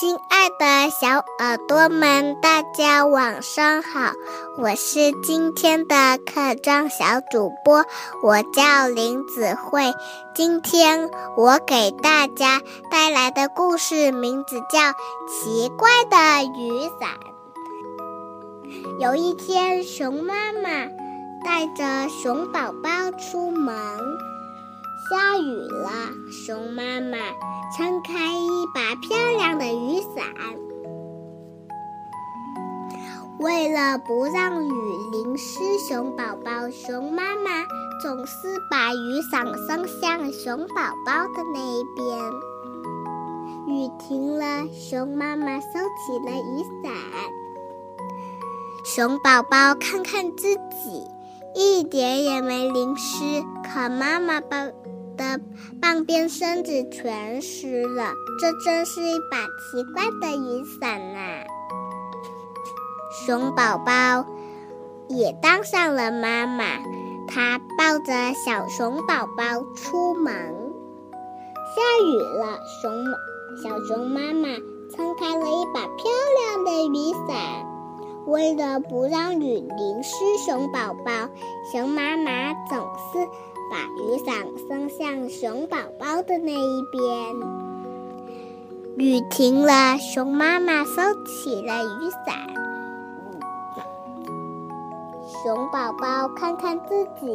亲爱的小耳朵们，大家晚上好，我是今天的课章小主播，我叫林子慧。今天我给大家带来的故事名字叫《奇怪的雨伞》。有一天，熊妈妈带着熊宝宝出门，下雨了，熊妈妈撑开一把漂亮的雨伞，为了不让雨淋湿熊宝宝，熊妈妈总是把雨伞伸向熊宝宝的那一边。雨停了，熊妈妈收起了雨伞。熊宝宝看看自己，一点也没淋湿，可妈妈的半边身子全湿了，这真是一把奇怪的雨伞啊！熊宝宝也当上了妈妈，她抱着小熊宝宝出门。下雨了，小熊妈妈撑开了一把漂亮的雨伞，为了不让雨淋湿熊宝宝，熊妈妈总是把雨伞伸向熊宝宝的那一边。雨停了，熊妈妈收起了雨伞。熊宝宝看看自己，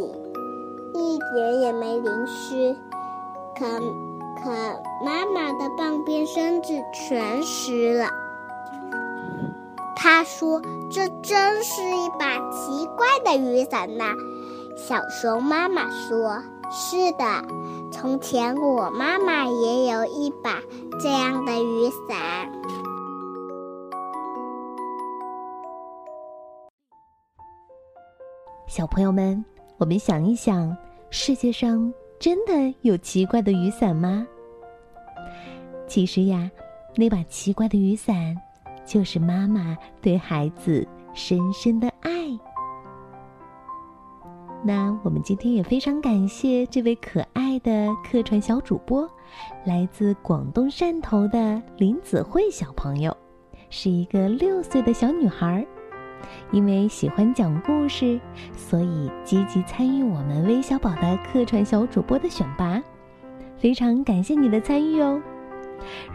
一点也没淋湿，可妈妈的半边身子全湿了。他说：“这真是一把奇怪的雨伞呐！”小熊妈妈说：“是的，从前我妈妈也有一把这样的雨伞。”小朋友们，我们想一想，世界上真的有奇怪的雨伞吗？其实呀，那把奇怪的雨伞就是妈妈对孩子深深的爱。那我们今天也非常感谢这位可爱的客串小主播，来自广东汕头的林子慧小朋友，是一个6岁的小女孩。因为喜欢讲故事，所以积极参与我们微小宝的客串小主播的选拔，非常感谢你的参与哦。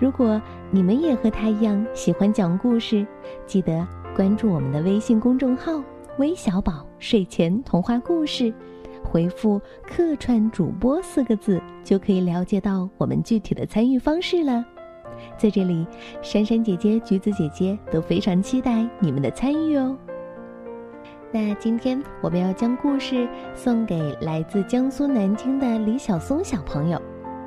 如果你们也和她一样喜欢讲故事，记得关注我们的微信公众号微小宝睡前童话故事，回复客串主播4个字，就可以了解到我们具体的参与方式了。在这里，珊珊姐姐、橘子姐姐都非常期待你们的参与哦。那今天我们要将故事送给来自江苏南京的李晓松小朋友，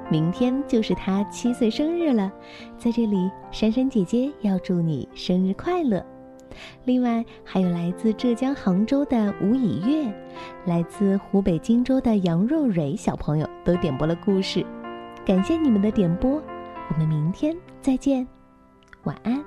明天就是他7岁生日了，在这里珊珊姐姐要祝你生日快乐。另外还有来自浙江杭州的吴以月，来自湖北荆州的杨若蕊小朋友都点播了故事，感谢你们的点播，我们明天再见，晚安。